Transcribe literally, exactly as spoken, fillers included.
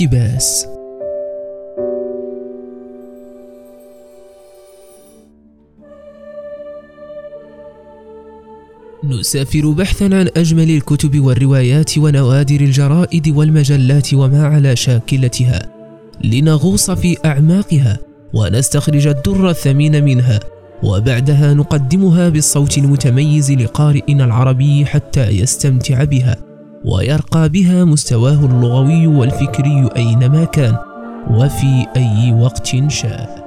الاقتباس. نسافر بحثا عن أجمل الكتب والروايات ونوادر الجرائد والمجلات وما على شاكلتها، لنغوص في أعماقها ونستخرج الدر الثمين منها، وبعدها نقدمها بالصوت المتميز لقارئنا العربي حتى يستمتع بها ويرقى بها مستواه اللغوي والفكري أينما كان وفي أي وقت شاء.